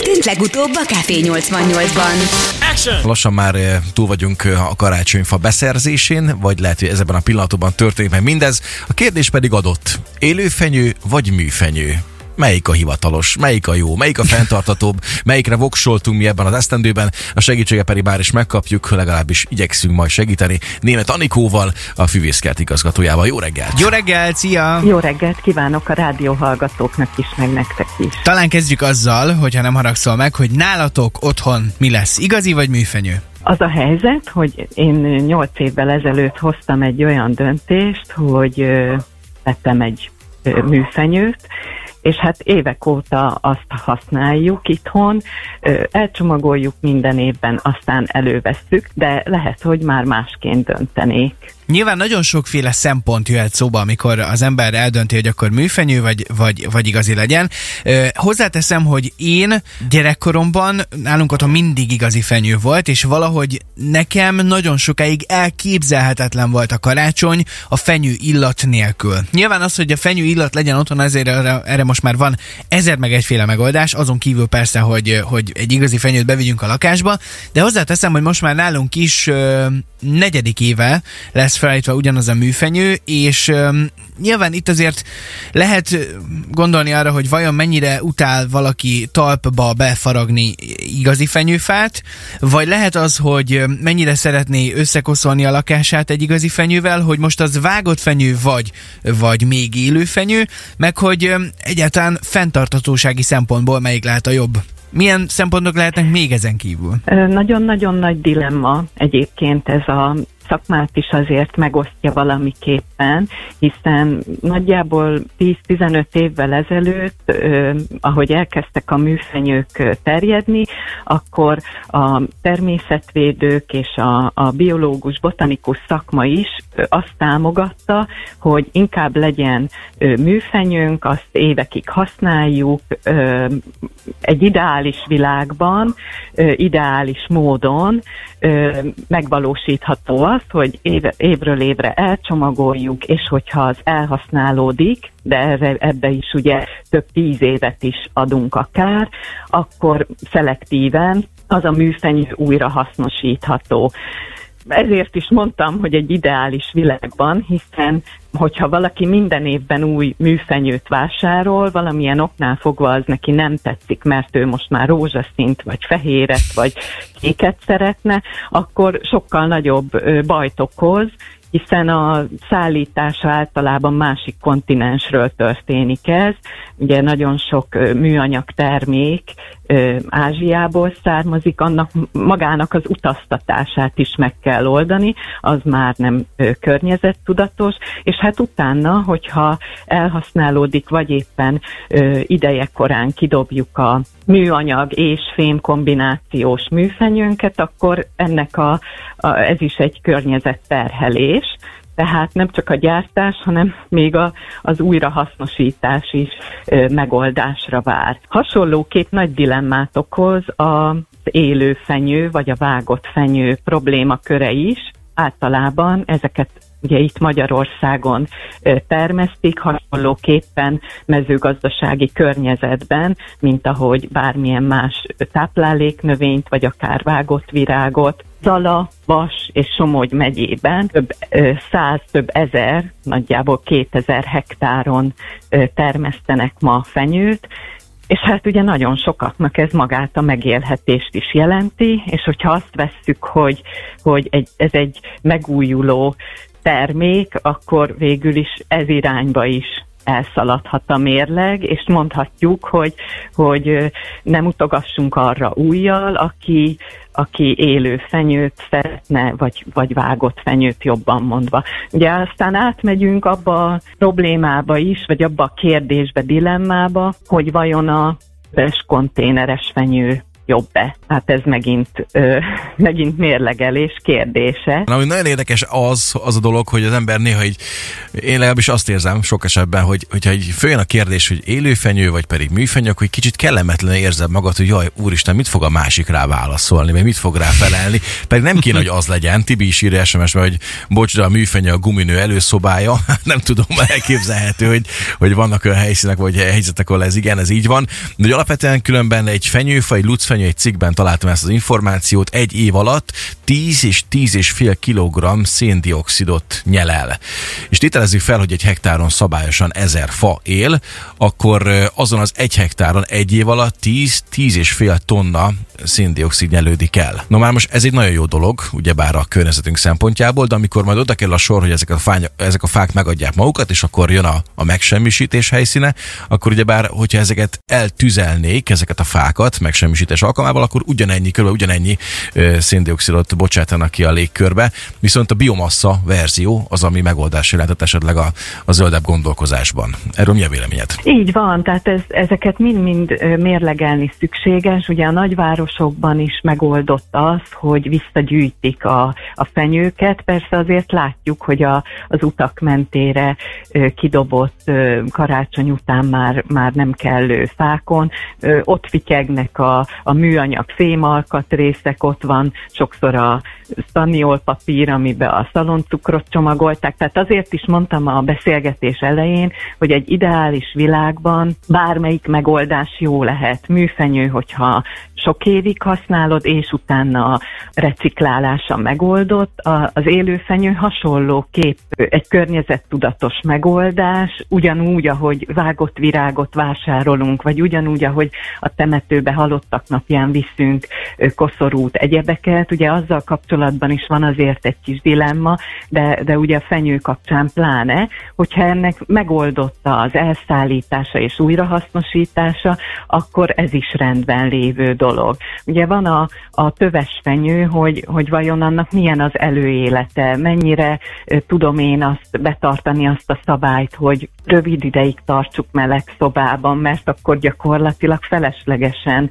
történt legutóbb a Café 88-ban? Action! Lassan már túl vagyunk a karácsonyfa beszerzésén, vagy lehet, hogy ezben a pillanatban történik meg mindez. A kérdés pedig adott. Élőfenyő vagy műfenyő? Melyik a hivatalos, melyik a jó, melyik a fenntarthatóbb, melyikre voksoltunk mi ebben az esztendőben, a segítsége pedig már is megkapjuk, legalábbis igyekszünk majd segíteni Németh Anikóval, a Füvészkert igazgatójával. Jó reggelt! Jó reggelt, szia! Jó reggelt kívánok a rádió hallgatóknak is, meg nektek is. Talán kezdjük azzal, hogyha nem haragszol meg, hogy nálatok otthon mi lesz, igazi vagy műfenyő? Az a helyzet, hogy én 8 évvel ezelőtt hoztam egy olyan döntést, hogy vettem egy műfenyőt, és hát évek óta azt használjuk itthon, elcsomagoljuk minden évben, aztán elővesszük, de lehet, hogy már másként döntenék. Nyilván nagyon sokféle szempont jöhet szóba, amikor az ember eldönti, hogy akkor műfenyő vagy igazi legyen. Hozzáteszem, hogy én gyerekkoromban nálunk otthon mindig igazi fenyő volt, és valahogy nekem nagyon sokáig elképzelhetetlen volt a karácsony a fenyő illat nélkül. Nyilván az, hogy a fenyő illat legyen otthon, ezért erre most már van ezer meg egyféle megoldás, azon kívül persze, hogy egy igazi fenyőt bevigyünk a lakásba, de hozzáteszem, hogy most már nálunk is 4. éve lesz felállítva ugyanaz a műfenyő, és nyilván itt azért lehet gondolni arra, hogy vajon mennyire utál valaki talpba befaragni igazi fenyőfát, vagy lehet az, hogy mennyire szeretné összekoszolni a lakását egy igazi fenyővel, hogy most az vágott fenyő vagy még élő fenyő, meg hogy egyáltalán fenntarthatósági szempontból melyik lehet a jobb. Milyen szempontok lehetnek még ezen kívül? Nagyon-nagyon nagy dilemma egyébként ez a szakmát is azért megosztja valamiképpen, hiszen nagyjából 10-15 évvel ezelőtt, ahogy elkezdtek a műfenyők terjedni, akkor a természetvédők és a biológus, botanikus szakma is azt támogatta, hogy inkább legyen műfenyőnk, azt évekig használjuk egy ideális világban, ideális módon megvalósítható az, hogy évről évre elcsomagoljuk, és hogyha az elhasználódik, de ebbe is ugye több 10 évet is adunk akár, akkor szelektíven az a műfenyő újra hasznosítható. Ezért is mondtam, hogy egy ideális világban, hiszen hogyha valaki minden évben új műfenyőt vásárol, valamilyen oknál fogva az neki nem tetszik, mert ő most már rózsaszint, vagy fehéret, vagy kéket szeretne, akkor sokkal nagyobb bajt okoz, hiszen a szállítása általában másik kontinensről történik ez. Ugye nagyon sok műanyag termék Ázsiából származik, annak magának az utaztatását is meg kell oldani, az már nem környezettudatos, és hát utána, hogyha elhasználódik, vagy éppen ideje korán kidobjuk a műanyag és fém kombinációs műfenyőnket, akkor ennek ez is egy környezetterhelés, tehát nem csak a gyártás, hanem még az újrahasznosítás is megoldásra vár. Hasonlóképp nagy dilemmát okoz az élő fenyő, vagy a vágott fenyő problémaköre is. Általában ezeket ugye itt Magyarországon termesztik, hasonlóképpen mezőgazdasági környezetben, mint ahogy bármilyen más tápláléknövényt, vagy akár vágott virágot. Zala, Vas és Somogy megyében több 100, több 1000, nagyjából 2000 hektáron termesztenek ma fenyőt, és hát ugye nagyon sokaknak ez magát a megélhetést is jelenti, és hogyha azt vesszük, hogy ez egy megújuló termék, akkor végül is ez irányba is elszaladhat a mérleg, és mondhatjuk, hogy nem utogassunk arra újjal, aki élő fenyőt szeretne, vagy vágott fenyőt, jobban mondva. Ugye aztán átmegyünk abba a problémába is, vagy abba a kérdésbe, dilemmába, hogy vajon a konténeres fenyő jobb-e? Hát ez megint mérlegelés kérdése. Na, nagyon érdekes az a dolog, hogy az ember néha így, én legalábbis azt érzem sok esetben, hogyha így följön a kérdés, hogy élőfenyő, vagy pedig műfenyő, akkor egy kicsit kellemetlenül érzed magad, hogy jaj, úristen, mit fog a másik rá válaszolni, vagy mit fog rá felelni. Pedig nem kéne, hogy az legyen. Tibi is írja SMS-ben, hogy bocs, de a műfenyő a guminő előszobája. Nem tudom, elképzelhető, hogy vannak olyan helyszínek, vagy helyzetek, ahol ez így van. De alapvetően különben egy fenyőfa, egy lucfenyő, egy cikkben találtam ezt az információt, 1 év alatt 10 és 10,5 kilogramm széndioxidot nyelel. És tételezzük fel, hogy egy hektáron szabályosan 1000 fa él, akkor azon az 1 hektáron 1 év alatt 10,5 tonna széndioxid nyelődik el. No már most ez egy nagyon jó dolog, ugyebár a környezetünk szempontjából, de amikor majd oda kell a sor, hogy ezek a fák megadják magukat, és akkor jön a megsemmisítés helyszíne, akkor ugyebár, hogyha ezeket eltüzelnék, ezeket a fákat megsemmisítés alkalmával, akkor ugyanennyi széndioxidot bocsátanak ki a légkörbe, viszont a biomassa verzió az, ami megoldás jelentett esetleg a zöldebb gondolkozásban. Erről mi a véleményed? Így van, tehát ezeket mind-mind mérlegelni szükséges. Ugye a nagyvárosokban is megoldott az, hogy visszagyűjtik a fenyőket, persze azért látjuk, hogy az utak mentére kidobott karácsony után már nem kellő fákon, ott fityegnek a műanyag fémalkatrészek, ott van sokszor a szaniolpapír, amiben a szaloncukrot csomagolták, tehát azért is mondtam a beszélgetés elején, hogy egy ideális világban bármelyik megoldás jó lehet. Műfenyő, hogyha sok évig használod, és utána a reciklálása megoldott. Az élőfenyő hasonlóképp egy környezettudatos megoldás, ugyanúgy, ahogy vágott virágot vásárolunk, vagy ugyanúgy, ahogy a temetőbe halottak napján viszünk koszorút, egyebeket. Ugye azzal kapcsolatban is van azért egy kis dilemma, de ugye a fenyő kapcsán pláne, hogyha ennek megoldotta az elszállítása és újrahasznosítása, akkor ez is rendben lévő dolog. Ugye van a töves fenyő, hogy vajon annak milyen az előélete, mennyire tudom én azt betartani, azt a szabályt, hogy rövid ideig tartsuk meleg szobában, mert akkor gyakorlatilag feleslegesen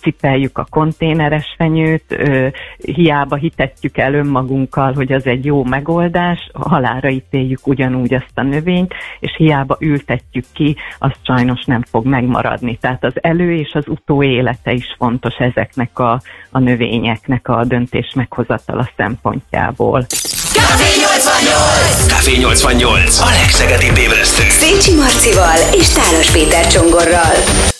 cipeljük a konténeres fenyőt, hiába hitetjük el önmagunkkal, hogy az egy jó megoldás, halálra ítéljük ugyanúgy azt a növényt, és hiába ültetjük ki, az sajnos nem fog megmaradni. Tehát az elő és az utóélete is fontos ezeknek a növényeknek a döntés meghozatala szempontjából. Café 88! Café 88! A legszegedibb ébresztő! Szécsi Marcival és Tálas Péter Csongorral.